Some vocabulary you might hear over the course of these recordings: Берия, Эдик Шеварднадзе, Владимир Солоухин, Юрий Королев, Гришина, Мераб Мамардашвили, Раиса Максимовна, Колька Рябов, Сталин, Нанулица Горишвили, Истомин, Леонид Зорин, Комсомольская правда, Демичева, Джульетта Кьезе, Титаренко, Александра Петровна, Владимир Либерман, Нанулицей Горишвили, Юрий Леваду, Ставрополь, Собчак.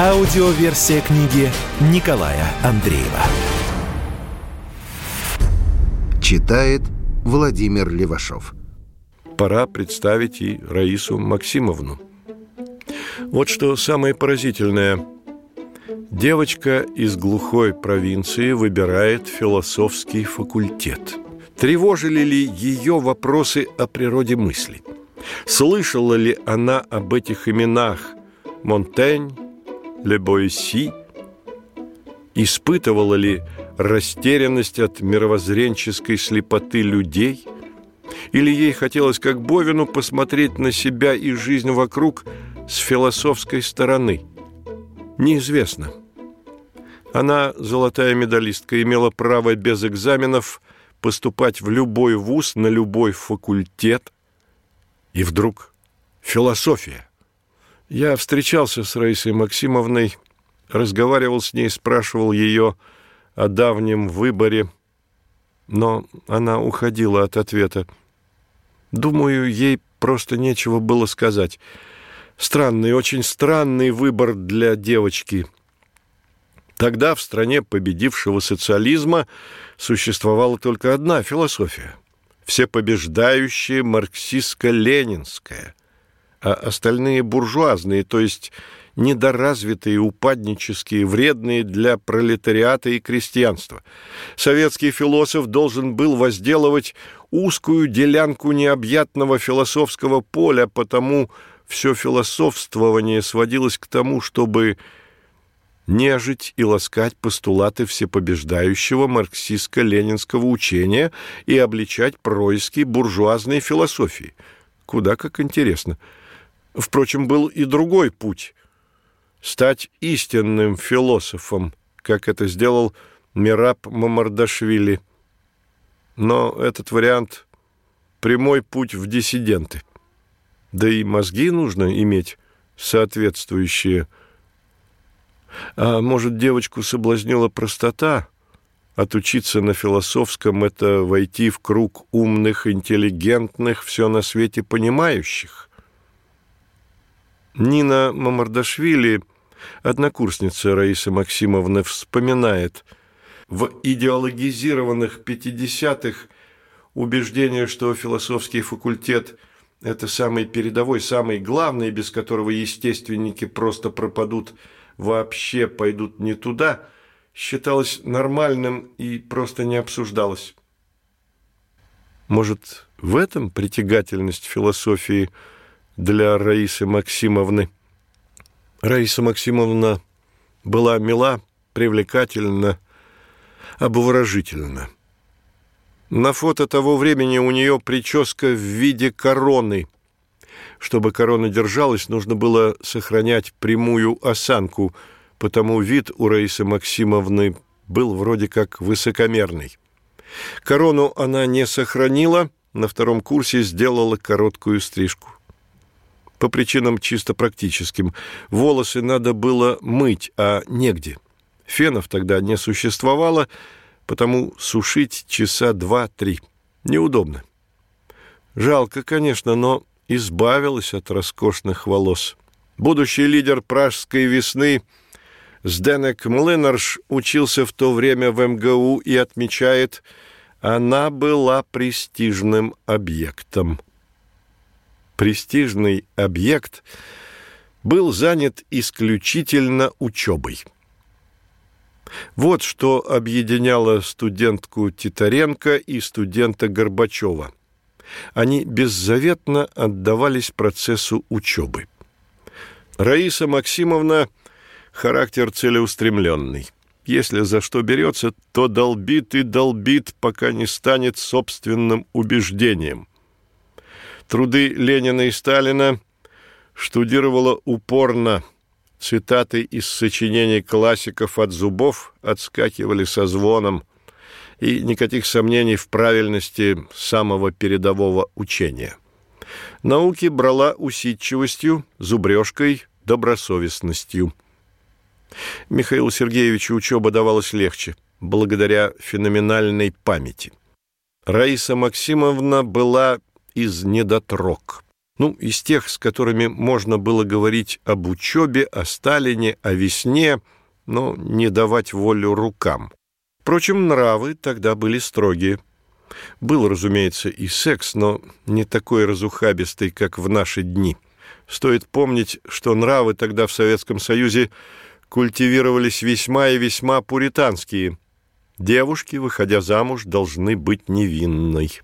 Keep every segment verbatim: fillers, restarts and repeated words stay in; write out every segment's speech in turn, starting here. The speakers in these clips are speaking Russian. Аудиоверсия книги Николая Андреева. Читает Владимир Левашов. Пора представить и Раису Максимовну. Вот что самое поразительное. Девочка из глухой провинции выбирает философский факультет. Тревожили ли ее вопросы о природе мысли? Слышала ли она об этих именах Монтень, Лебоэси? Испытывала ли растерянность от мировоззренческой слепоты людей? Или ей хотелось, как Бовину, посмотреть на себя и жизнь вокруг с философской стороны? Неизвестно. Она, золотая медалистка, имела право без экзаменов поступать в любой вуз, на любой факультет. И вдруг философия. Я встречался с Раисой Максимовной, разговаривал с ней, спрашивал ее о давнем выборе, но она уходила от ответа. Думаю, ей просто нечего было сказать. Странный, очень странный выбор для девочки. Тогда в стране победившего социализма существовала только одна философия – всепобеждающая марксистско-ленинская, а остальные буржуазные, то есть недоразвитые, упаднические, вредные для пролетариата и крестьянства. Советский философ должен был возделывать узкую делянку необъятного философского поля, потому все философствование сводилось к тому, чтобы нежить и ласкать постулаты всепобеждающего марксистско-ленинского учения и обличать происки буржуазной философии. Куда как интересно. Впрочем, был и другой путь – стать истинным философом, как это сделал Мераб Мамардашвили. Но этот вариант – прямой путь в диссиденты. Да и мозги нужно иметь соответствующие. А может, девочку соблазнила простота? Отучиться на философском – это войти в круг умных, интеллигентных, все на свете понимающих. Нина Мамардашвили, однокурсница Раисы Максимовны, вспоминает: в идеологизированных пятидесятых убеждение, что философский факультет – это самый передовой, самый главный, без которого естественники просто пропадут, вообще пойдут не туда, считалось нормальным и просто не обсуждалось. Может, в этом притягательность философии для Раисы Максимовны? Раиса Максимовна была мила, привлекательна, обворожительна. На фото того времени у нее прическа в виде короны. Чтобы корона держалась, нужно было сохранять прямую осанку, потому вид у Раисы Максимовны был вроде как высокомерный. Корону она не сохранила, на втором курсе сделала короткую стрижку. По причинам чисто практическим. Волосы надо было мыть, а негде. Фенов тогда не существовало, потому сушить часа два-три. Неудобно. Жалко, конечно, но избавилась от роскошных волос. Будущий лидер «Пражской весны» Зденек Млинарж учился в то время в эм гэ у и отмечает: она была престижным объектом. Престижный объект был занят исключительно учебой. Вот что объединяло студентку Титаренко и студента Горбачева. Они беззаветно отдавались процессу учебы. Раиса Максимовна – характер целеустремленный. Если за что берется, то долбит и долбит, пока не станет собственным убеждением. Труды Ленина и Сталина штудировала упорно, Цитаты из сочинений классиков от зубов отскакивали со звоном, и никаких сомнений в правильности самого передового учения. Науки брала усидчивостью, зубрежкой, добросовестностью. Михаилу Сергеевичу учеба давалась легче, благодаря феноменальной памяти. Раиса Максимовна была из недотрог. Ну, из тех, с которыми можно было говорить об учебе, о Сталине, о весне, но не давать волю рукам. Впрочем, нравы тогда были строгие. Был, разумеется, и секс, но не такой разухабистый, как в наши дни. Стоит помнить, что нравы тогда в Советском Союзе культивировались весьма и весьма пуританские. Девушки, выходя замуж, должны быть невинной.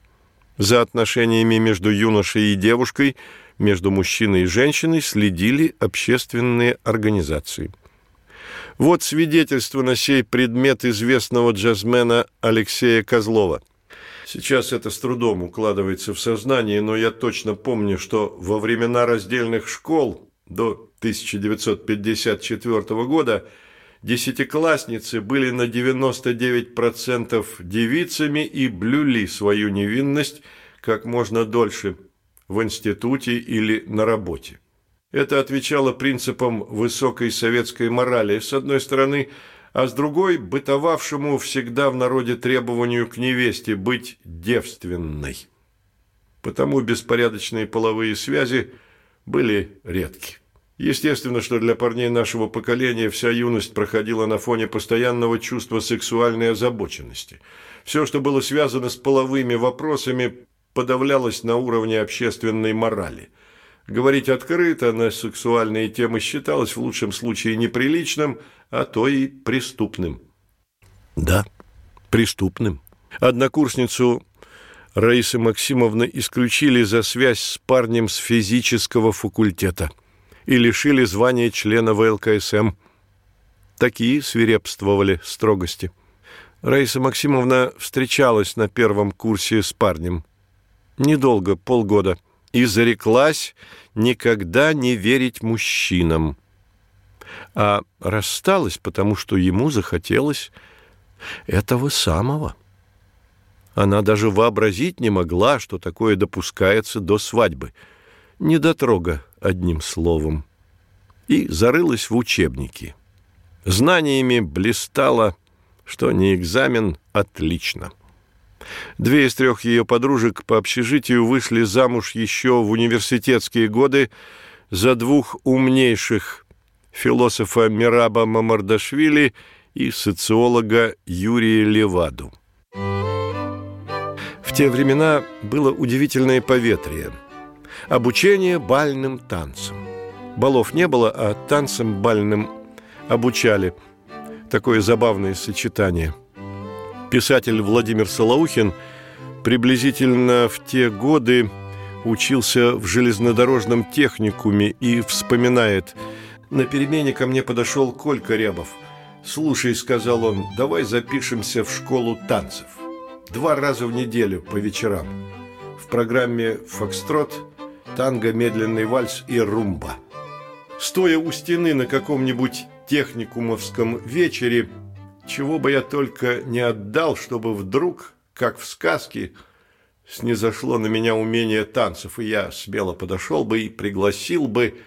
За отношениями между юношей и девушкой, между мужчиной и женщиной следили общественные организации. Вот свидетельство на сей предмет известного джазмена Алексея Козлова. Сейчас это с трудом укладывается в сознание, но я точно помню, что во времена раздельных школ до тысяча девятьсот пятьдесят четвёртого года десятиклассницы были на девяносто девять процентов девицами и блюли свою невинность как можно дольше в институте или на работе. Это отвечало принципам высокой советской морали, с одной стороны, а с другой – бытовавшему всегда в народе требованию к невесте быть девственной. Потому беспорядочные половые связи были редки. Естественно, что для парней нашего поколения вся юность проходила на фоне постоянного чувства сексуальной озабоченности. Все, что было связано с половыми вопросами, подавлялось на уровне общественной морали. Говорить открыто на сексуальные темы считалось в лучшем случае неприличным, а то и преступным. Да, преступным. Однокурсницу Раисы Максимовны исключили за связь с парнем с физического факультета и лишили звания члена вэ эл ка эс эм. Такие свирепствовали строгости. Раиса Максимовна встречалась на первом курсе с парнем. Недолго, полгода. И зареклась никогда не верить мужчинам. А рассталась, потому что ему захотелось этого самого. Она даже вообразить не могла, что такое допускается до свадьбы. Недотрога, одним словом. И зарылась в учебники. Знаниями блистала, что не экзамен, отлично. Две из трех ее подружек по общежитию вышли замуж еще в университетские годы за двух умнейших философа Мераба Мамардашвили и социолога Юрия Леваду. В те времена было удивительное поветрие. Обучение бальным танцам. Балов не было, а танцам бальным обучали. Такое забавное сочетание. Писатель Владимир Солоухин приблизительно в те годы учился в железнодорожном техникуме и вспоминает: «На перемене ко мне подошел Колька Рябов. Слушай, — сказал он, — давай запишемся в школу танцев. Два раза в неделю по вечерам. В программе «Фокстрот», «Танго», «Медленный вальс» и «Румба». Стоя у стены на каком-нибудь техникумовском вечере, чего бы я только не отдал, чтобы вдруг, как в сказке, снизошло на меня умение танцев, и я смело подошел бы и пригласил бы,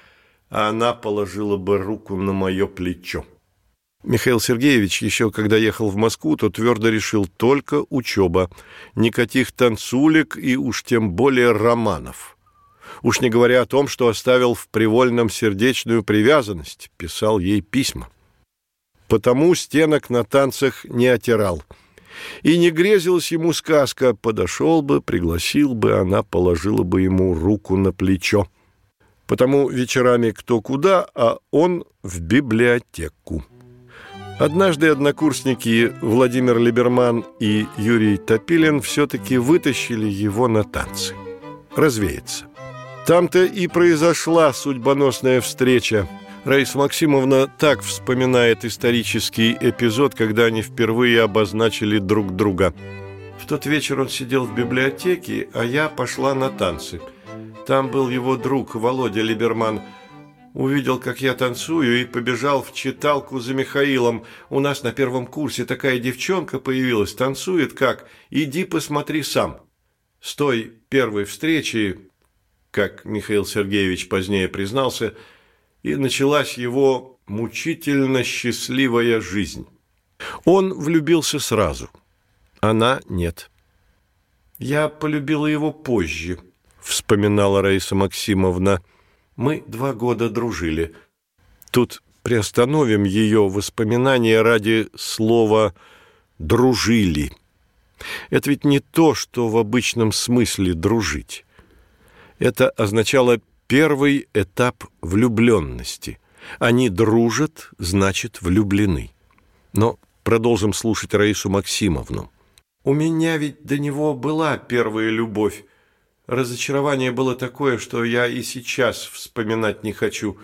а она положила бы руку на мое плечо». Михаил Сергеевич, еще когда ехал в Москву, то твердо решил: только учеба, никаких танцулек и уж тем более романов. Уж не говоря о том, что оставил в Привольном сердечную привязанность, писал ей письма. Потому стенок на танцах не отирал. И не грезилась ему сказка: подошел бы, пригласил бы, она положила бы ему руку на плечо. Потому вечерами кто куда, а он в библиотеку. Однажды однокурсники Владимир Либерман и Юрий Топилин все-таки вытащили его на танцы. Развеяться. Там-то и произошла судьбоносная встреча. Раиса Максимовна так вспоминает исторический эпизод, когда они впервые обозначили друг друга. «В тот вечер он сидел в библиотеке, а я пошла на танцы. Там был его друг Володя Либерман. Увидел, как я танцую, и побежал в читалку за Михаилом. У нас на первом курсе такая девчонка появилась, танцует как «Иди посмотри сам». С той первой встречи, как Михаил Сергеевич позднее признался, и началась его мучительно счастливая жизнь. Он влюбился сразу, она нет. «Я полюбила его позже», – вспоминала Раиса Максимовна. «Мы два года дружили». Тут приостановим ее воспоминания ради слова «дружили». Это ведь не то, что в обычном смысле «дружить». Это означало первый этап влюбленности. Они дружат, значит, влюблены. Но продолжим слушать Раису Максимовну. «У меня ведь до него была первая любовь. Разочарование было такое, что я и сейчас вспоминать не хочу.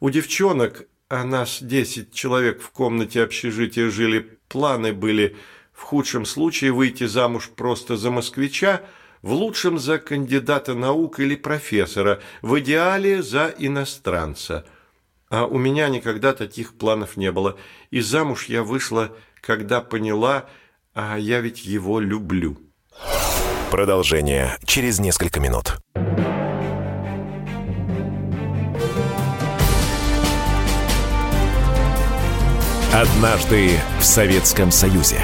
У девчонок, а нас десять человек в комнате общежития жили, планы были в худшем случае выйти замуж просто за москвича, в лучшем за кандидата наук или профессора, в идеале за иностранца. А у меня никогда таких планов не было. И замуж я вышла, когда поняла, а я ведь его люблю». Продолжение через несколько минут. Однажды в Советском Союзе.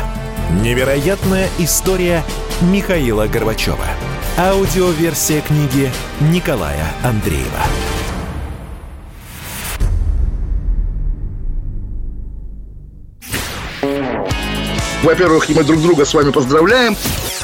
Невероятная история Михаила Горбачева. Аудиоверсия книги Николая Андреева. Во-первых, мы друг друга с вами поздравляем.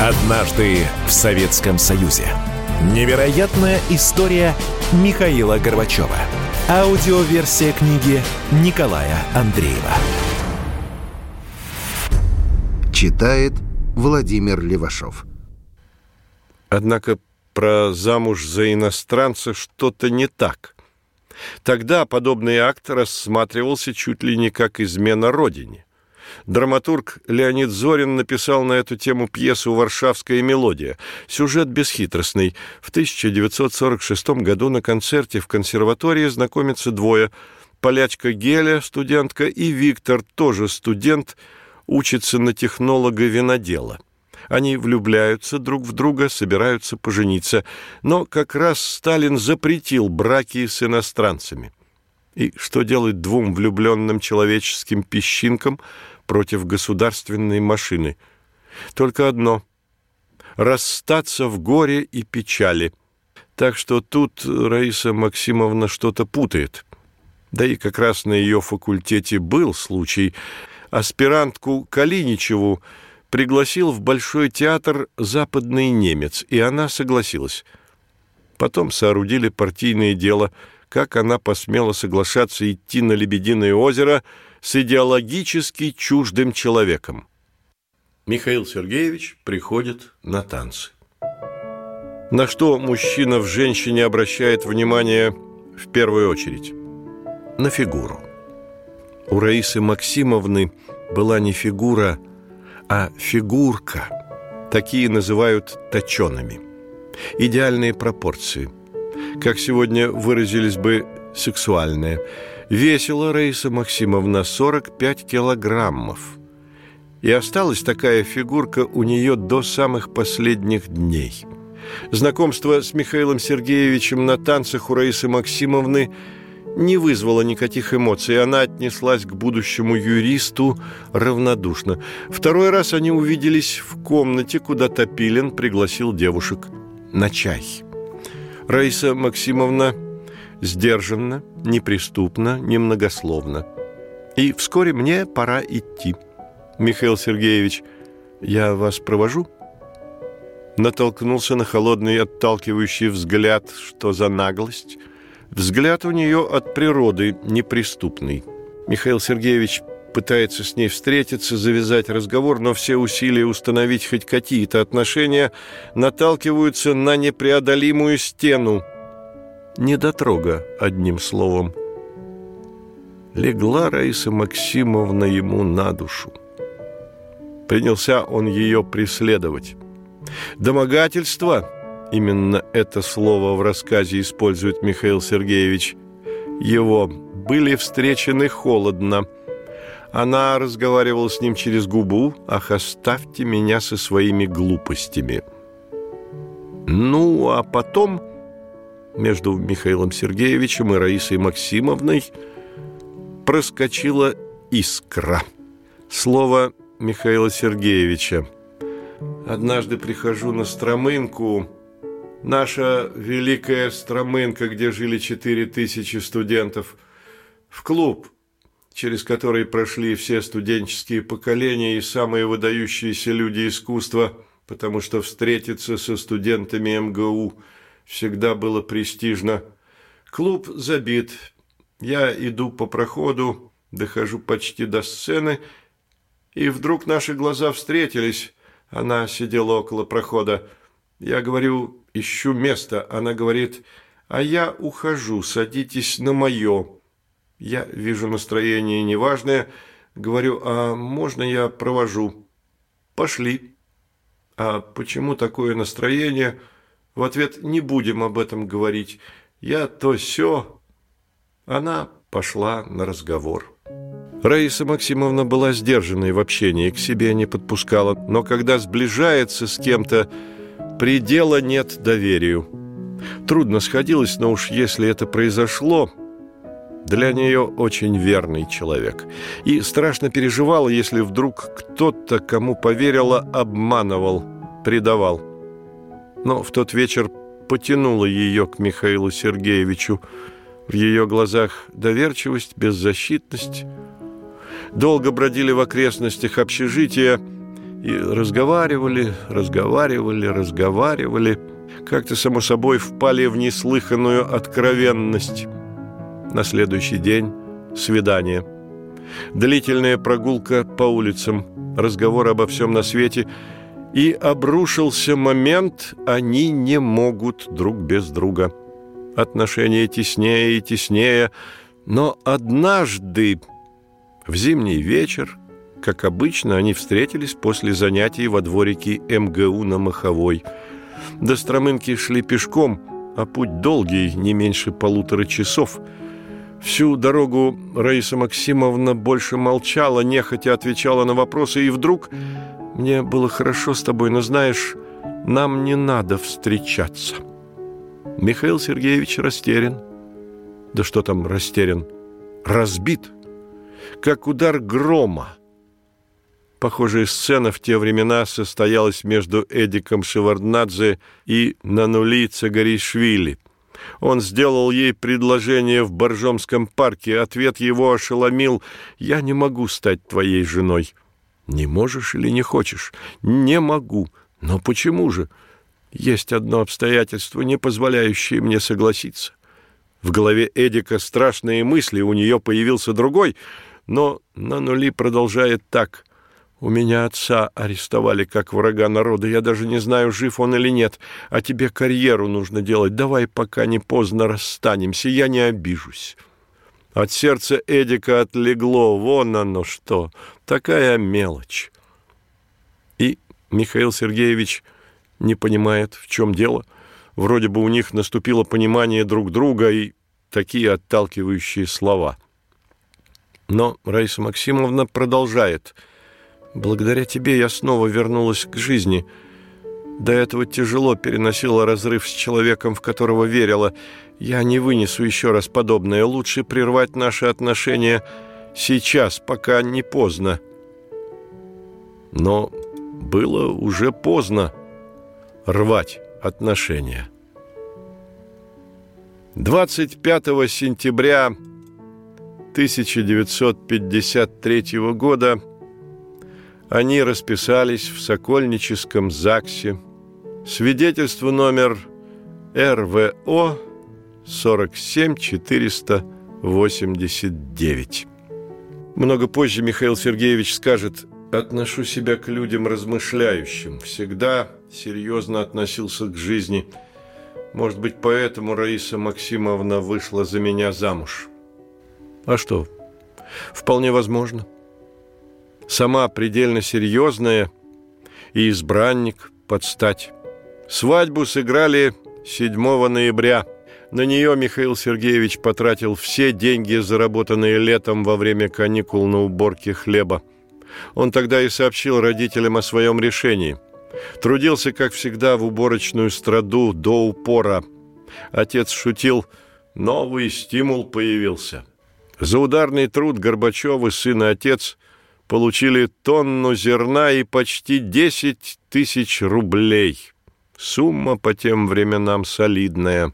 Однажды в Советском Союзе. Невероятная история Михаила Горбачева. Аудиоверсия книги Николая Андреева. Читает Владимир Левашов. Однако про замуж за иностранца что-то не так. Тогда подобный акт рассматривался чуть ли не как измена родине. Драматург Леонид Зорин написал на эту тему пьесу «Варшавская мелодия». Сюжет бесхитростный. В тысяча девятьсот сорок шестом году на концерте в консерватории знакомятся двое. Полячка Геля, студентка, и Виктор, тоже студент, учится на технолога-винодела. Они влюбляются друг в друга, собираются пожениться. Но как раз Сталин запретил браки с иностранцами. И что делать двум влюбленным человеческим песчинкам против государственной машины? Только одно – расстаться в горе и печали. Так что тут Раиса Максимовна что-то путает. Да и как раз на ее факультете был случай – аспирантку Калиничеву пригласил в Большой театр западный немец, и она согласилась. Потом соорудили партийное дело, как она посмела соглашаться идти на Лебединое озеро с идеологически чуждым человеком. Михаил Сергеевич приходит на танцы. На что мужчина в женщине обращает внимание в первую очередь? На фигуру. У Раисы Максимовны была не фигура, а фигурка. Такие называют точёными. Идеальные пропорции. Как сегодня выразились бы, сексуальные. Весила Раиса Максимовна сорок пять килограммов. И осталась такая фигурка у нее до самых последних дней. Знакомство с Михаилом Сергеевичем на танцах у Раисы Максимовны не вызвала никаких эмоций. Она отнеслась к будущему юристу равнодушно. Второй раз они увиделись в комнате, куда Топилин пригласил девушек на чай. Раиса Максимовна сдержанна, неприступна, немногословна. и вскоре мне пора идти. Михаил Сергеевич, я вас провожу?» Натолкнулся на холодный отталкивающий взгляд, что за наглость. Взгляд у нее от природы неприступный. Михаил Сергеевич пытается с ней встретиться, завязать разговор, но все усилия установить хоть какие-то отношения наталкиваются на непреодолимую стену. Недотрога, одним словом. Легла Раиса Максимовна ему на душу. Принялся он ее преследовать. Домогательство, именно это слово в рассказе использует Михаил Сергеевич, его были встречены холодно. Она разговаривала с ним через губу: «Ах, оставьте меня со своими глупостями». Ну, а потом между Михаилом Сергеевичем и Раисой Максимовной проскочила искра. Слово Михаила Сергеевича. «Однажды прихожу на Стромынку, наша великая Стромынка, где жили четыре тысячи студентов, в клуб, через который прошли все студенческие поколения и самые выдающиеся люди искусства, потому что встретиться со студентами эм гэ у всегда было престижно. Клуб забит. Я иду по проходу, дохожу почти до сцены, и вдруг наши глаза встретились. Она сидела около прохода. Я говорю, ищу место. Она говорит, а я ухожу, садитесь на мое. Я вижу настроение неважное. Говорю, а можно я провожу? Пошли. А почему такое настроение? В ответ, не будем об этом говорить. Я то сё. Она пошла на разговор». Раиса Максимовна была сдержанной в общении, к себе не подпускала, но когда сближается с кем-то, предела нет доверию. Трудно сходилось, но уж если это произошло, для нее очень верный человек. И страшно переживала, если вдруг кто-то, кому поверила, обманывал, предавал. Но в тот вечер потянуло ее к Михаилу Сергеевичу. В ее глазах доверчивость, беззащитность. Долго бродили в окрестностях общежития и разговаривали, разговаривали, разговаривали. Как-то, само собой, впали в неслыханную откровенность. На следующий день свидание. Длительная прогулка по улицам, разговор обо всем на свете. И обрушился момент, они не могут друг без друга. Отношения теснее и теснее, но однажды... В зимний вечер, как обычно, они встретились после занятий во дворике эм гэ у на Маховой. До Стромынки шли пешком, а путь долгий, не меньше полутора часов. Всю дорогу Раиса Максимовна больше молчала, нехотя отвечала на вопросы, и вдруг: «Мне было хорошо с тобой, но знаешь, нам не надо встречаться». Михаил Сергеевич растерян. Да что там растерян? Разбит. Как удар грома. Похожая сцена в те времена состоялась между Эдиком Шеварднадзе и Нанулицей Горишвили. Он сделал ей предложение в Боржомском парке. Ответ его ошеломил. «Я не могу стать твоей женой». «Не можешь или не хочешь?» «Не могу». «Но почему же?» «Есть одно обстоятельство, не позволяющее мне согласиться». В голове Эдика страшные мысли, у нее появился другой, но Нанули продолжает так. «У меня отца арестовали как врага народа, я даже не знаю, жив он или нет, а тебе карьеру нужно делать, давай пока не поздно расстанемся, я не обижусь». От сердца Эдика отлегло, вон оно что, такая мелочь. И Михаил Сергеевич не понимает, в чем дело. Вроде бы у них наступило понимание друг друга и такие отталкивающие слова. Но Раиса Максимовна продолжает. «Благодаря тебе я снова вернулась к жизни. До этого тяжело переносила разрыв с человеком, в которого верила. Я не вынесу еще раз подобное. Лучше прервать наши отношения сейчас, пока не поздно». Но было уже поздно рвать отношения. двадцать пятого сентября тысяча девятьсот пятьдесят третьего года они расписались в Сокольническом ЗАГСе. Свидетельство номер эр вэ о сорок семь тысяч четыреста восемьдесят девять. Много позже Михаил Сергеевич скажет: «Отношу себя к людям размышляющим, всегда серьезно относился к жизни. Может быть, поэтому Раиса Максимовна вышла за меня замуж». А что? Вполне возможно. Сама предельно серьезная и избранник под стать. Свадьбу сыграли седьмого ноября. На нее Михаил Сергеевич потратил все деньги, заработанные летом во время каникул на уборке хлеба. Он тогда и сообщил родителям о своем решении. Трудился, как всегда, в уборочную страду до упора. Отец шутил: «Новый стимул появился». За ударный труд Горбачевы сын и отец получили тонну зерна и почти десять тысяч рублей. Сумма по тем временам солидная.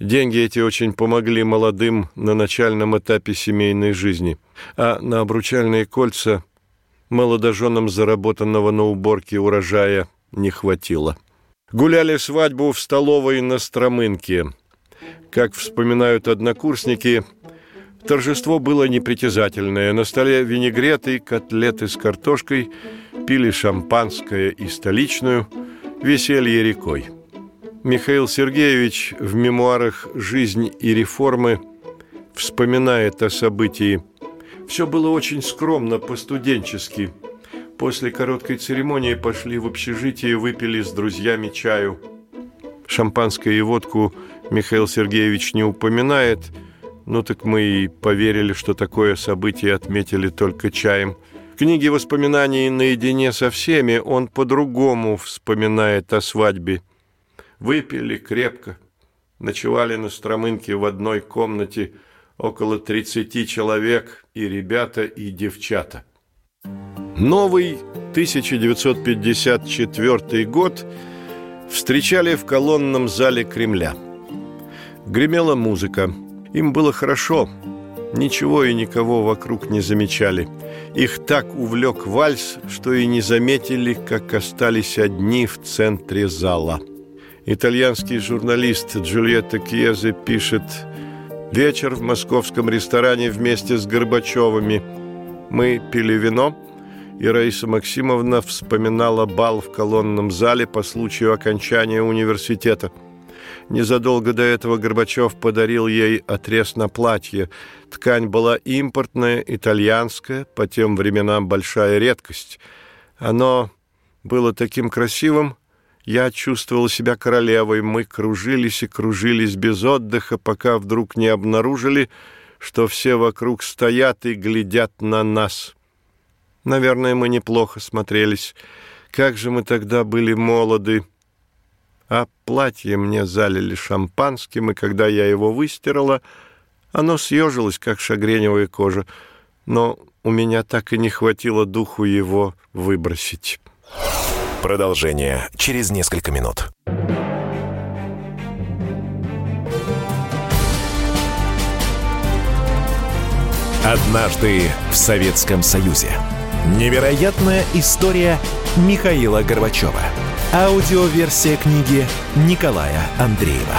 Деньги эти очень помогли молодым на начальном этапе семейной жизни, а на обручальные кольца молодоженам заработанного на уборке урожая не хватило. Гуляли свадьбу в столовой на Стромынке. Как вспоминают однокурсники, торжество было непритязательное. На столе винегреты, котлеты с картошкой, пили шампанское и столичную, веселье рекой. Михаил Сергеевич в мемуарах «Жизнь и реформы» вспоминает о событии. Все было очень скромно, по-студенчески. После короткой церемонии пошли в общежитие, выпили с друзьями чаю. Шампанское и водку Михаил Сергеевич не упоминает. Ну так мы и поверили, что такое событие отметили только чаем. В книге воспоминаний «Наедине со всеми» он по-другому вспоминает о свадьбе. Выпили крепко, ночевали на Стромынке в одной комнате около тридцати человек, и ребята, и девчата. Новый тысяча девятьсот пятьдесят четвёртый год встречали в колонном зале Кремля. Гремела музыка. Им было хорошо, ничего и никого вокруг не замечали. Их так увлек вальс, что и не заметили, как остались одни в центре зала. Итальянский журналист Джульетта Кьезе пишет: «Вечер в московском ресторане вместе с Горбачевыми. Мы пили вино, и Раиса Максимовна вспоминала бал в колонном зале по случаю окончания университета. Незадолго до этого Горбачев подарил ей отрез на платье. Ткань была импортная, итальянская, по тем временам большая редкость. Оно было таким красивым, я чувствовала себя королевой, мы кружились и кружились без отдыха, пока вдруг не обнаружили, что все вокруг стоят и глядят на нас. Наверное, мы неплохо смотрелись. Как же мы тогда были молоды. А платье мне залили шампанским, и когда я его выстирала, оно съежилось, как шагреневая кожа, но у меня так и не хватило духу его выбросить». Продолжение через несколько минут. Однажды в Советском Союзе. Невероятная история Михаила Горбачева. Аудиоверсия книги Николая Андреева.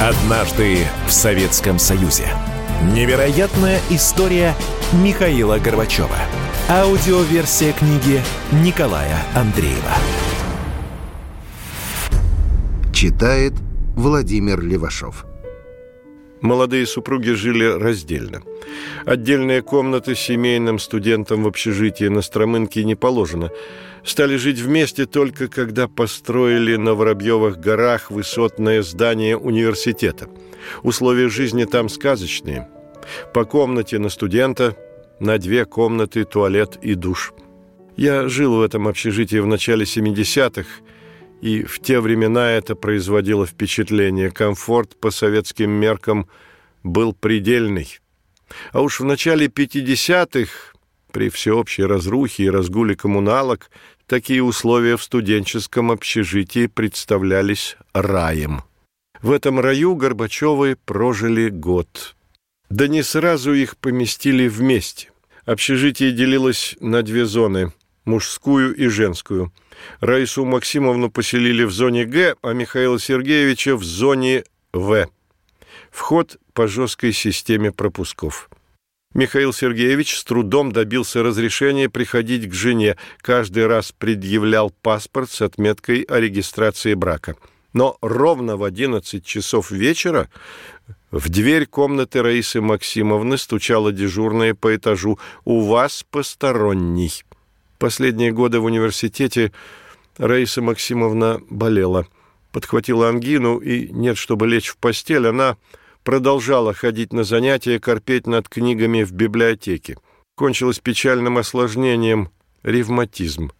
Однажды в Советском Союзе. Невероятная история Михаила Горбачева. Аудиоверсия книги Николая Андреева. Читает Владимир Левашов. Молодые супруги жили раздельно. Отдельные комнаты семейным студентам в общежитии на Стромынке не положено. Стали жить вместе только когда построили на Воробьевых горах высотное здание университета. Условия жизни там сказочные. По комнате на студента, на две комнаты туалет и душ. Я жил в этом общежитии в начале семидесятых, и в те времена это производило впечатление. Комфорт по советским меркам был предельный. А уж в начале пятидесятых, при всеобщей разрухе и разгуле коммуналок, такие условия в студенческом общежитии представлялись раем. В этом раю Горбачевы прожили год. Да не сразу их поместили вместе. Общежитие делилось на две зоны – мужскую и женскую. Раису Максимовну поселили в зоне Г, а Михаила Сергеевича в зоне В. Вход по жесткой системе пропусков. Михаил Сергеевич с трудом добился разрешения приходить к жене. Каждый раз предъявлял паспорт с отметкой о регистрации брака. Но ровно в одиннадцать часов вечера в дверь комнаты Раисы Максимовны стучала дежурная по этажу: «У вас посторонний». Последние годы в университете Раиса Максимовна болела. Подхватила ангину, и нет, чтобы лечь в постель, она продолжала ходить на занятия, корпеть над книгами в библиотеке. Кончилось печальным осложнением – ревматизм.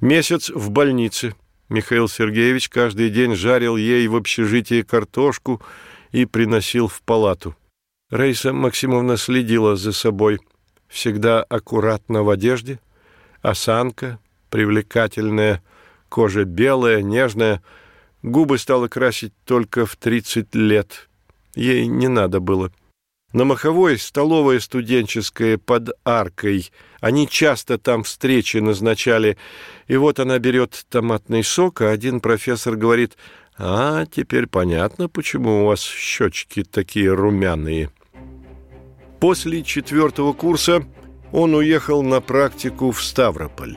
Месяц в больнице. Михаил Сергеевич каждый день жарил ей в общежитии картошку и приносил в палату. Раиса Максимовна следила за собой. Всегда аккуратно в одежде. Осанка привлекательная, кожа белая, нежная. Губы стала красить только в тридцать лет. Ей не надо было. На Маховой столовая студенческая под аркой. Они часто там встречи назначали. И вот она берет томатный сок, а один профессор говорит: «А, теперь понятно, почему у вас щечки такие румяные». После четвертого курса он уехал на практику в Ставрополь.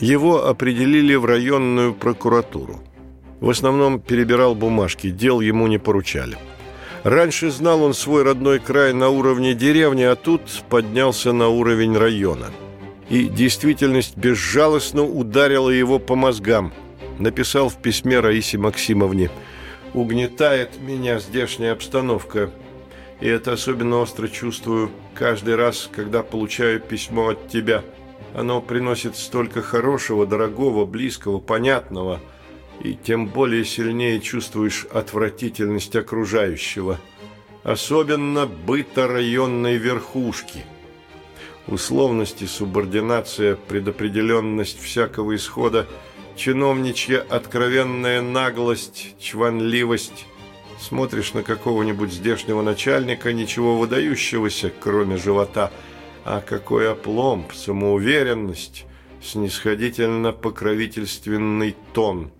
Его определили в районную прокуратуру. В основном перебирал бумажки, дел ему не поручали. Раньше знал он свой родной край на уровне деревни, а тут поднялся на уровень района. И действительность безжалостно ударила его по мозгам. Написал в письме Раисе Максимовне: «Угнетает меня здешняя обстановка. И это особенно остро чувствую каждый раз, когда получаю письмо от тебя. Оно приносит столько хорошего, дорогого, близкого, понятного. И тем более сильнее чувствуешь отвратительность окружающего. Особенно быта районной верхушки. Условности, субординация, предопределенность всякого исхода, чиновничья откровенная наглость, чванливость. Смотришь на какого-нибудь здешнего начальника, ничего выдающегося, кроме живота. А какой апломб, самоуверенность, снисходительно-покровительственный тон».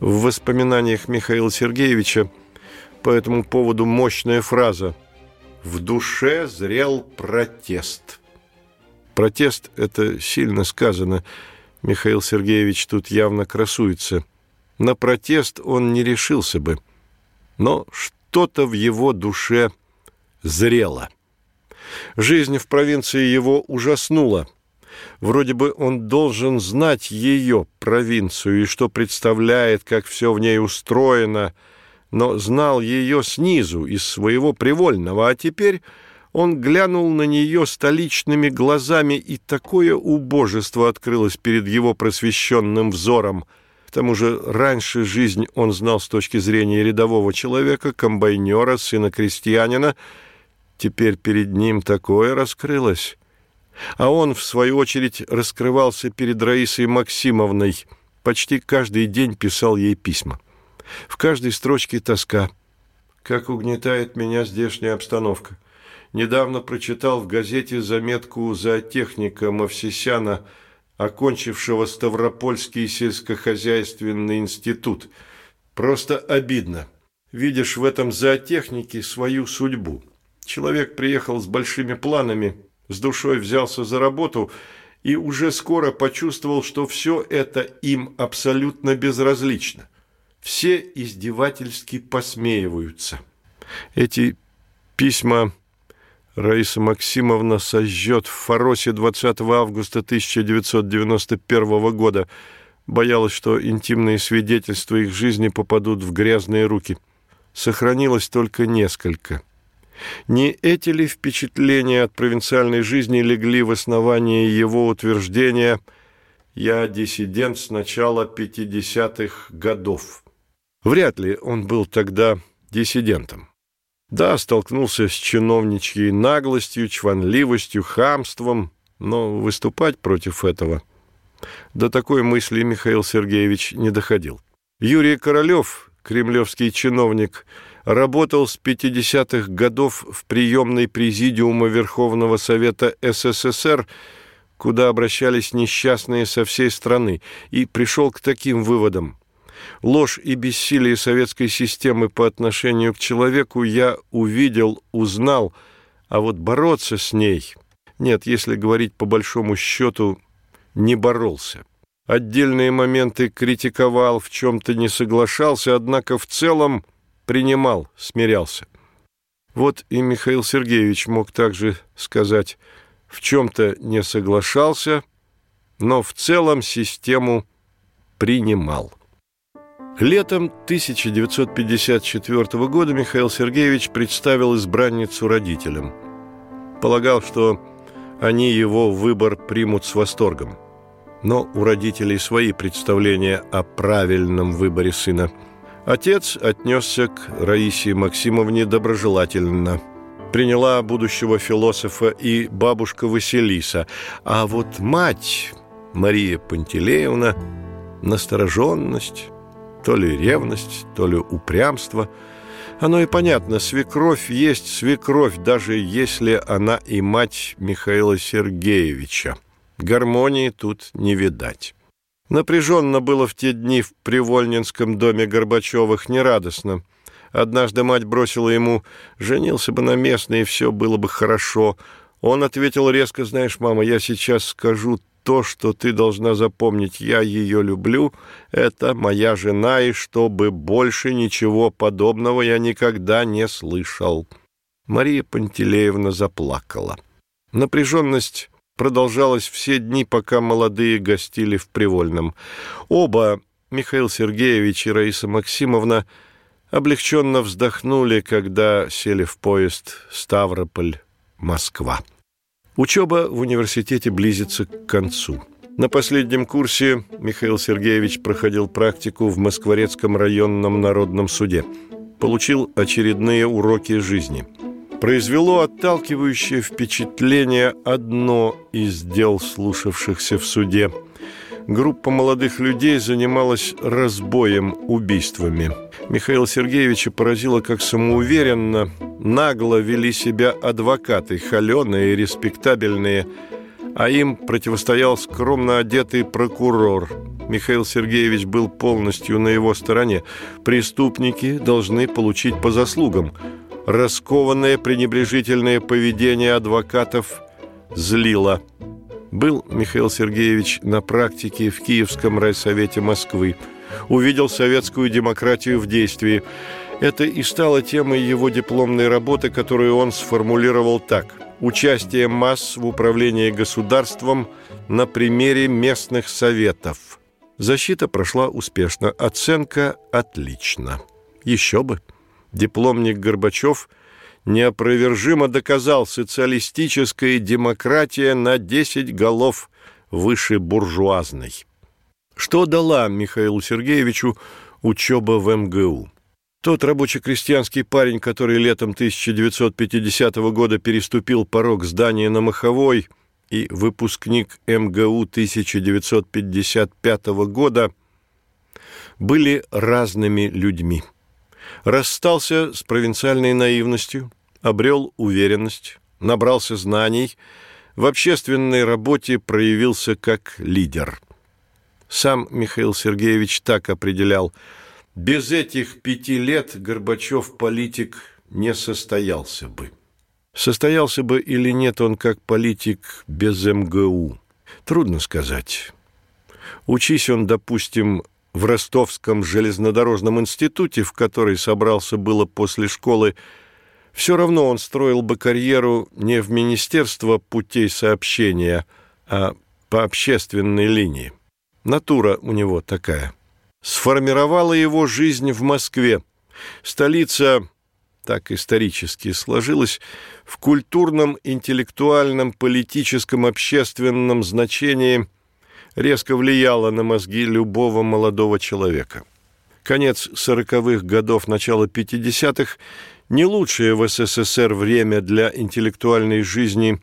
В воспоминаниях Михаила Сергеевича по этому поводу мощная фраза: «В душе зрел протест». Протест – это сильно сказано. Михаил Сергеевич тут явно красуется. На протест он не решился бы. Но что-то в его душе зрело. Жизнь в провинции его ужаснула. Вроде бы он должен знать ее, провинцию, и что представляет, как все в ней устроено, но знал ее снизу, из своего привольного, а теперь он глянул на нее столичными глазами, и такое убожество открылось перед его просвещенным взором. К тому же раньше жизнь он знал с точки зрения рядового человека, комбайнера, сына крестьянина. Теперь перед ним такое раскрылось. А он, в свою очередь, раскрывался перед Раисой Максимовной. Почти каждый день писал ей письма. В каждой строчке тоска. «Как угнетает меня здешняя обстановка. Недавно прочитал в газете заметку зоотехника Мавсесяна, окончившего Ставропольский сельскохозяйственный институт. Просто обидно. Видишь в этом зоотехнике свою судьбу. Человек приехал с большими планами, с душой взялся за работу и уже скоро почувствовал, что все это им абсолютно безразлично. Все издевательски посмеиваются. Эти письма Раиса Максимовна сожжет в Фаросе двадцатого августа тысяча девятьсот девяносто первого года. Боялась, что интимные свидетельства их жизни попадут в грязные руки. Сохранилось только несколько. Не эти ли впечатления от провинциальной жизни легли в основании его утверждения «Я диссидент с начала пятидесятых годов». Вряд ли он был тогда диссидентом. Да, столкнулся с чиновничьей наглостью, чванливостью, хамством, но выступать против этого. До такой мысли Михаил Сергеевич не доходил. Юрий Королев, кремлевский чиновник, работал с пятидесятых годов в приемной Президиума Верховного Совета СССР, куда обращались несчастные со всей страны, и пришел к таким выводам. Ложь и бессилие советской системы по отношению к человеку я увидел, узнал, а вот бороться с ней... Нет, если говорить по большому счету, не боролся. Отдельные моменты критиковал, в чем-то не соглашался, однако в целом принимал, смирялся. Вот и Михаил Сергеевич мог также сказать, в чем-то не соглашался, но в целом систему принимал. Летом тысяча девятьсот пятьдесят четвёртого года Михаил Сергеевич представил избранницу родителям. Полагал, что они его выбор примут с восторгом. Но у родителей свои представления о правильном выборе сына. Отец отнесся к Раисе Максимовне доброжелательно. Приняла будущего философа и бабушка Василиса. А вот мать, Мария Пантелеевна, настороженность... То ли ревность, то ли упрямство. Оно и понятно, свекровь есть свекровь, даже если она и мать Михаила Сергеевича. Гармонии тут не видать. Напряженно было в те дни в Привольнинском доме Горбачевых, нерадостно. Однажды мать бросила ему: «Женился бы на местной, и все было бы хорошо». Он ответил резко: «Знаешь, мама, я сейчас скажу то, что ты должна запомнить. Я ее люблю, это моя жена, и чтобы больше ничего подобного я никогда не слышал». Мария Пантелеевна заплакала. Напряженность продолжалась все дни, пока молодые гостили в Привольном. Оба, Михаил Сергеевич и Раиса Максимовна, облегченно вздохнули, когда сели в поезд Ставрополь-Москва. Учеба в университете близится к концу. На последнем курсе Михаил Сергеевич проходил практику в Москворецком районном народном суде. Получил очередные уроки жизни. Произвело отталкивающее впечатление одно из дел слушавшихся в суде. Группа молодых людей занималась разбоем, убийствами. Михаила Сергеевича поразило, как самоуверенно, нагло вели себя адвокаты, холеные и респектабельные, а им противостоял скромно одетый прокурор. Михаил Сергеевич был полностью на его стороне. Преступники должны получить по заслугам. Раскованное пренебрежительное поведение адвокатов злило. Был Михаил Сергеевич на практике в Киевском райсовете Москвы. Увидел советскую демократию в действии. Это и стало темой его дипломной работы, которую он сформулировал так: «Участие масс в управлении государством на примере местных советов». Защита прошла успешно, оценка отлична. Еще бы! Дипломник Горбачев неопровержимо доказал: социалистическая демократия на десять голов выше буржуазной. Что дала Михаилу Сергеевичу учеба в эм гэ у? Тот рабоче-крестьянский парень, который летом тысяча девятьсот пятидесятого года переступил порог здания на Моховой, и выпускник эм гэ у тысяча девятьсот пятьдесят пятого года, были разными людьми. Расстался с провинциальной наивностью, обрел уверенность, набрался знаний, в общественной работе проявился как лидер. Сам Михаил Сергеевич так определял: «Без этих пяти лет Горбачев политик не состоялся бы». Состоялся бы или нет он как политик без эм гэ у? Трудно сказать. Учись он, допустим, В Ростовском железнодорожном институте, в который собрался было после школы, все равно он строил бы карьеру не в Министерство путей сообщения, а по общественной линии. Натура у него такая. Сформировала его жизнь в Москве. Столица, так исторически сложилась, в культурном, интеллектуальном, политическом, общественном значении резко влияла на мозги любого молодого человека. Конец сороковых годов, начало пятидесятых – не лучшее в СССР время для интеллектуальной жизни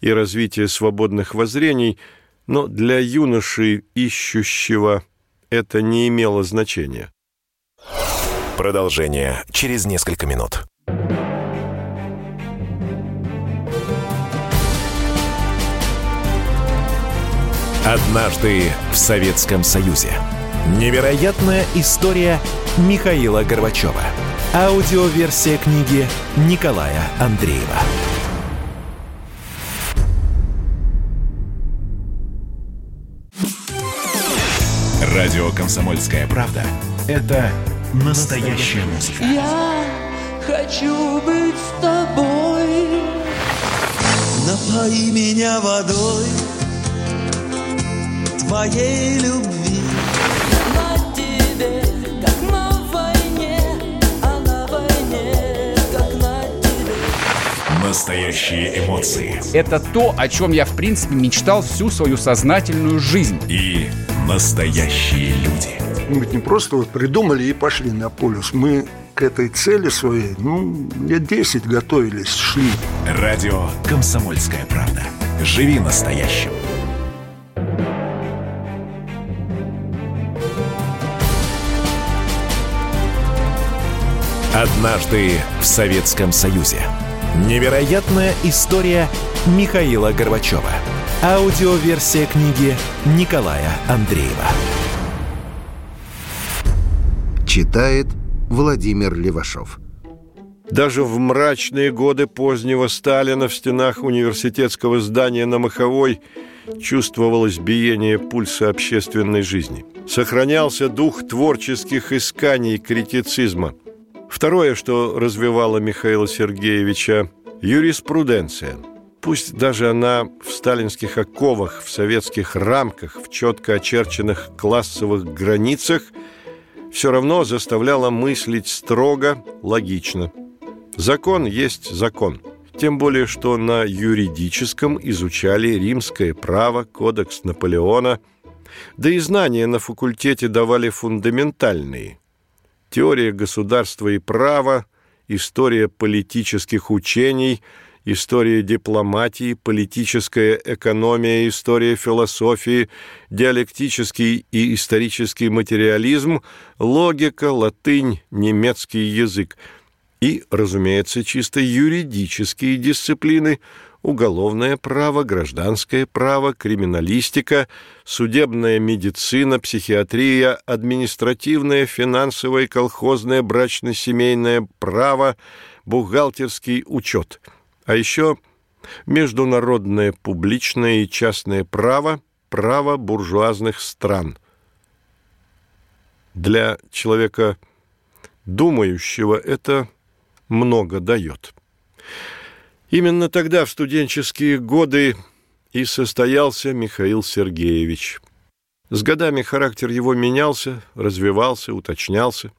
и развития свободных воззрений, но для юноши, ищущего, это не имело значения. Продолжение через несколько минут. Однажды в Советском Союзе. Невероятная история Михаила Горбачева. Аудиоверсия книги Николая Андреева. Радио «Комсомольская правда» — это настоящая музыка. Я хочу быть с тобой. Напои меня водой твоей любви. На тебе, как на войне, а на войне, как на тебе. Настоящие эмоции. Это то, о чем я, в принципе, мечтал всю свою сознательную жизнь. И настоящие люди. Мы ведь не просто вот придумали и пошли на полюс. Мы к этой цели своей, ну, лет десять готовились, шли. Радио «Комсомольская правда». Живи настоящим. Однажды в Советском Союзе. Невероятная история Михаила Горбачева. Аудиоверсия книги Николая Андреева. Читает Владимир Левашов. Даже в мрачные годы позднего Сталина в стенах университетского здания на Моховой чувствовалось биение пульса общественной жизни. Сохранялся дух творческих исканий, критицизма. Второе, что развивало Михаила Сергеевича – юриспруденция. Пусть даже она в сталинских оковах, в советских рамках, в четко очерченных классовых границах, все равно заставляла мыслить строго, логично. Закон есть закон. Тем более, что на юридическом изучали римское право, кодекс Наполеона. Да и знания на факультете давали фундаментальные – теория государства и права, история политических учений, история дипломатии, политическая экономия, история философии, диалектический и исторический материализм, логика, латынь, немецкий язык и, разумеется, чисто юридические дисциплины – уголовное право, гражданское право, криминалистика, судебная медицина, психиатрия, административное, финансовое, колхозное, брачно-семейное право, бухгалтерский учет. А еще международное публичное и частное право, право буржуазных стран. Для человека думающего это много дает. Именно тогда, в студенческие годы, и состоялся Михаил Сергеевич. С годами характер его менялся, развивался, уточнялся.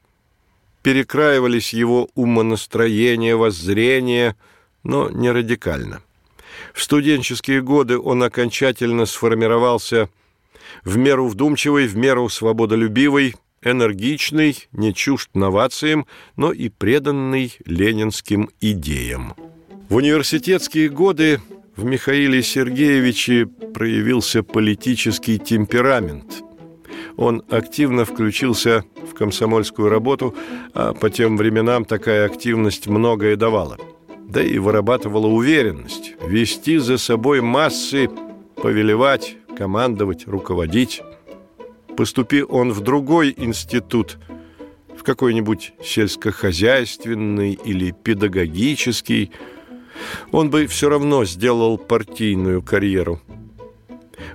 Перекраивались его умонастроения, воззрения, но не радикально. В студенческие годы он окончательно сформировался в меру вдумчивый, в меру свободолюбивый, энергичный, не чужд новациям, но и преданный ленинским идеям. В университетские годы в Михаиле Сергеевиче проявился политический темперамент. Он активно включился в комсомольскую работу, а по тем временам такая активность многое давала. Да и вырабатывала уверенность вести за собой массы, повелевать, командовать, руководить. Поступи он в другой институт, в какой-нибудь сельскохозяйственный или педагогический, он бы все равно сделал партийную карьеру.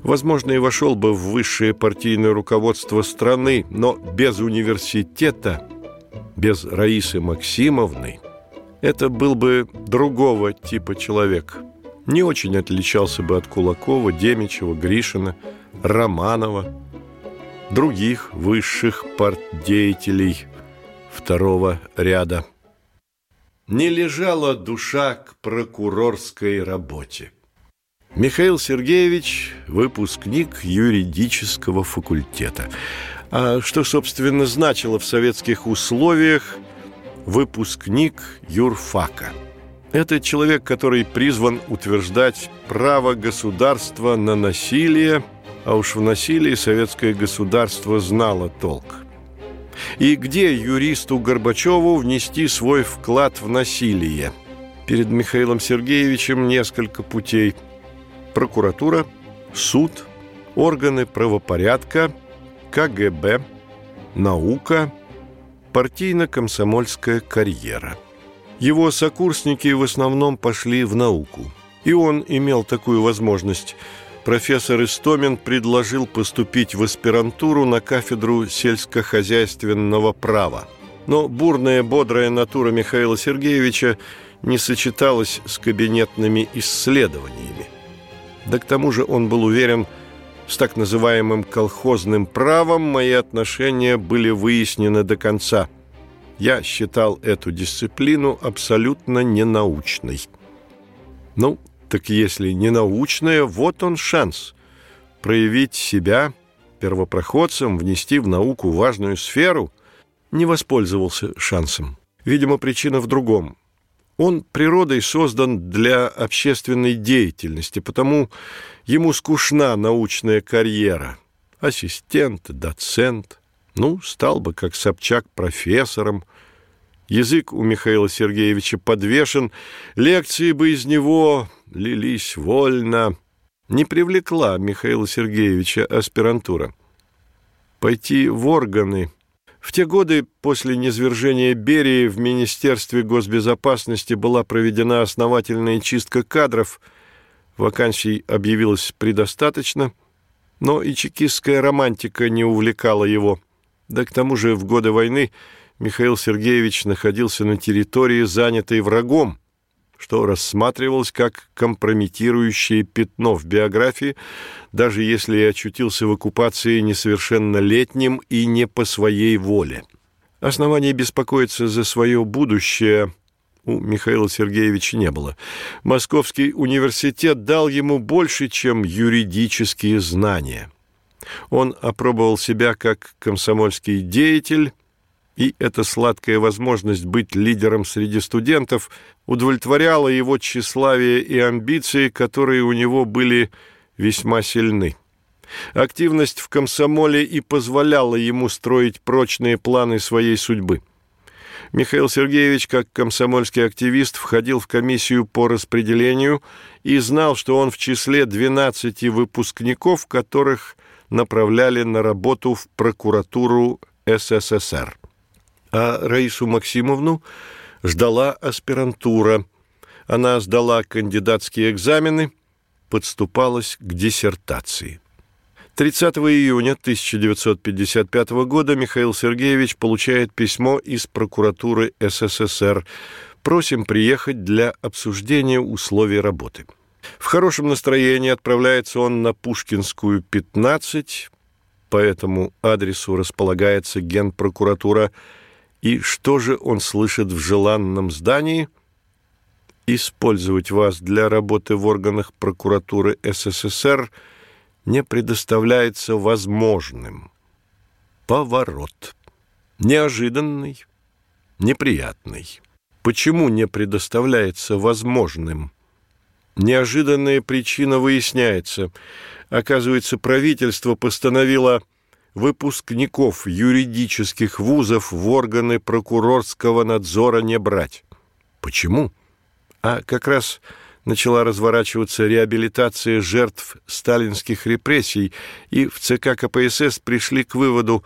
возможно, и вошел бы в высшее партийное руководство страны, но без университета, без Раисы Максимовны, это был бы другого типа человек. Не очень отличался бы от Кулакова, Демичева, Гришина, Романова, других высших партдеятелей второго ряда. Не лежала душа к прокурорской работе. Михаил Сергеевич – выпускник юридического факультета. А что, собственно, значило в советских условиях выпускник юрфака? Это человек, который призван утверждать право государства на насилие, а уж в насилии советское государство знало толк. И где юристу Горбачеву внести свой вклад в насилие? Перед Михаилом Сергеевичем несколько путей. Прокуратура, суд, органы правопорядка, ка гэ бэ, наука, партийно-комсомольская карьера. Его сокурсники в основном пошли в науку. И он имел такую возможность. Профессор Истомин предложил поступить в аспирантуру на кафедру сельскохозяйственного права. Но бурная, бодрая натура Михаила Сергеевича не сочеталась с кабинетными исследованиями. Да к тому же он был уверен, с так называемым колхозным правом мои отношения были выяснены до конца. Я считал эту дисциплину абсолютно ненаучной. Ну, так если ненаучная, вот он шанс проявить себя первопроходцем, внести в науку важную сферу. Не воспользовался шансом. Видимо, причина в другом. Он природой создан для общественной деятельности, потому ему скучна научная карьера. Ассистент, доцент. Ну, стал бы, как Собчак, профессором. Язык у Михаила Сергеевича подвешен, лекции бы из него лились вольно. Не привлекла Михаила Сергеевича аспирантура. Пойти в органы. В те годы после низвержения Берии в Министерстве госбезопасности была проведена основательная чистка кадров. Вакансий объявилось предостаточно, но и чекистская романтика не увлекала его. Да к тому же в годы войны Михаил Сергеевич находился на территории, занятой врагом, что рассматривалось как компрометирующее пятно в биографии, даже если и очутился в оккупации несовершеннолетним и не по своей воле. Оснований беспокоиться за свое будущее у Михаила Сергеевича не было. Московский университет дал ему больше, чем юридические знания. Он опробовал себя как комсомольский деятель, и эта сладкая возможность быть лидером среди студентов удовлетворяла его тщеславие и амбиции, которые у него были весьма сильны. Активность в комсомоле и позволяла ему строить прочные планы своей судьбы. Михаил Сергеевич, как комсомольский активист, входил в комиссию по распределению и знал, что он в числе двенадцати выпускников, которых направляли на работу в прокуратуру эс эс эс эр. А Раису Максимовну ждала аспирантура. Она сдала кандидатские экзамены, подступалась к диссертации. тридцатого июня тысяча девятьсот пятьдесят пятого года Михаил Сергеевич получает письмо из прокуратуры эс эс эс эр. Просим приехать для обсуждения условий работы. В хорошем настроении отправляется он на Пушкинскую, пятнадцать. По этому адресу располагается Генпрокуратура. И что же он слышит в желанном здании? Использовать вас для работы в органах прокуратуры эс эс эс эр не предоставляется возможным. Поворот. Неожиданный, неприятный. Почему не предоставляется возможным? Неожиданная причина выясняется. Оказывается, правительство постановило выпускников юридических вузов в органы прокурорского надзора не брать. Почему? А как раз начала разворачиваться реабилитация жертв сталинских репрессий, и в цэ ка ка пэ эс эс пришли к выводу,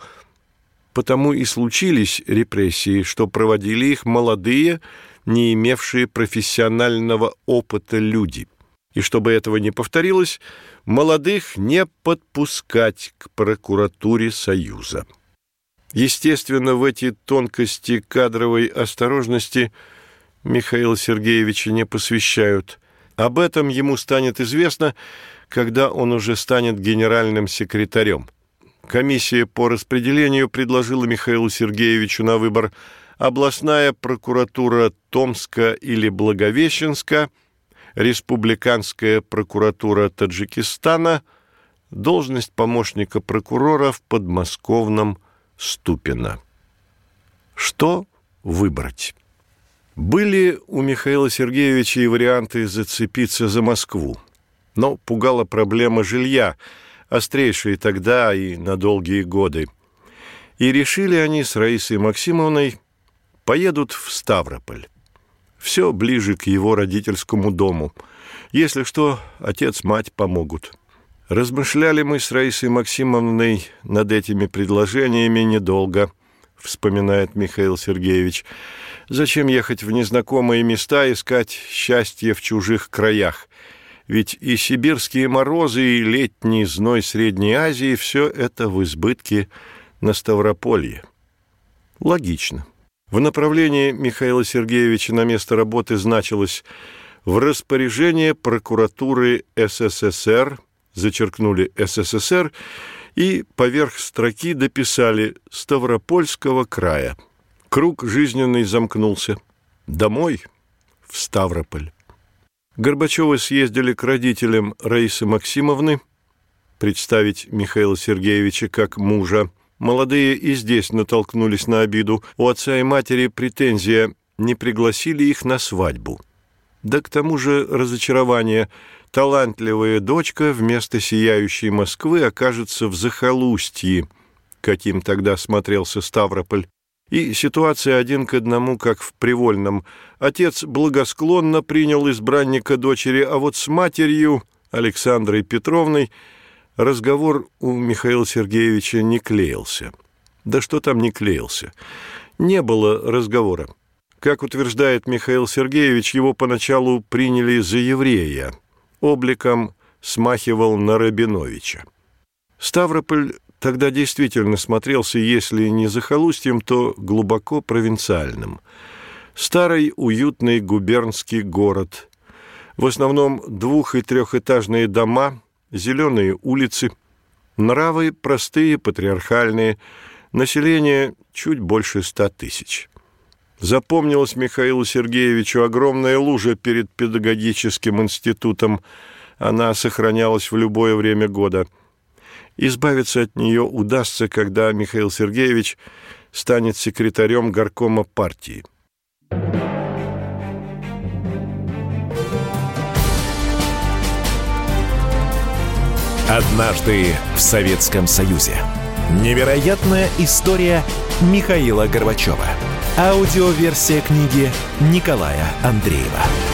потому и случились репрессии, что проводили их молодые, не имевшие профессионального опыта люди. и чтобы этого не повторилось, молодых не подпускать к прокуратуре Союза. Естественно, в эти тонкости кадровой осторожности Михаила Сергеевича не посвящают. Об этом ему станет известно, когда он уже станет генеральным секретарем. Комиссия по распределению предложила Михаилу Сергеевичу на выбор областная прокуратура Томска или Благовещенска, республиканская прокуратура Таджикистана, должность помощника прокурора в подмосковном Ступино. Что выбрать? Были у Михаила Сергеевича и варианты зацепиться за Москву, но пугала проблема жилья, острейшие тогда и на долгие годы. И решили они с Раисой Максимовной: поедут в Ставрополь. Все ближе к его родительскому дому. Если что, отец, мать помогут. Размышляли мы с Раисой Максимовной над этими предложениями недолго, вспоминает Михаил Сергеевич. Зачем ехать в незнакомые места, искать счастье в чужих краях? Ведь и сибирские морозы, и летний зной Средней Азии – все это в избытке на Ставрополье. Логично. В направлении Михаила Сергеевича на место работы значилось: в распоряжение прокуратуры СССР, зачеркнули СССР и поверх строки дописали Ставропольского края. Круг жизненный замкнулся. Домой, в Ставрополь. Горбачевы съездили к родителям Раисы Максимовны представить Михаила Сергеевича как мужа. Молодые и здесь натолкнулись на обиду. У отца и матери претензия: не пригласили их на свадьбу. Да к тому же разочарование: талантливая дочка вместо сияющей Москвы окажется в захолустье, каким тогда смотрелся Ставрополь. И ситуация один к одному, как в Привольном. Отец благосклонно принял избранника дочери, а вот с матерью, Александрой Петровной, разговор у Михаила Сергеевича не клеился. Да что там не клеился? Не было разговора. Как утверждает Михаил Сергеевич, его поначалу приняли за еврея. Обликом смахивал на Рабиновича. Ставрополь тогда действительно смотрелся, если не захолустьем, то глубоко провинциальным. Старый уютный губернский город. В основном двух- и трехэтажные дома, зеленые улицы, нравы простые, патриархальные, население чуть больше ста тысяч. Запомнилась Михаилу Сергеевичу огромная лужа перед педагогическим институтом. Она сохранялась в любое время года. Избавиться от нее удастся, когда Михаил Сергеевич станет секретарем горкома партии. Однажды в Советском Союзе. Невероятная история Михаила Горбачева. Аудиоверсия книги Николая Андреева.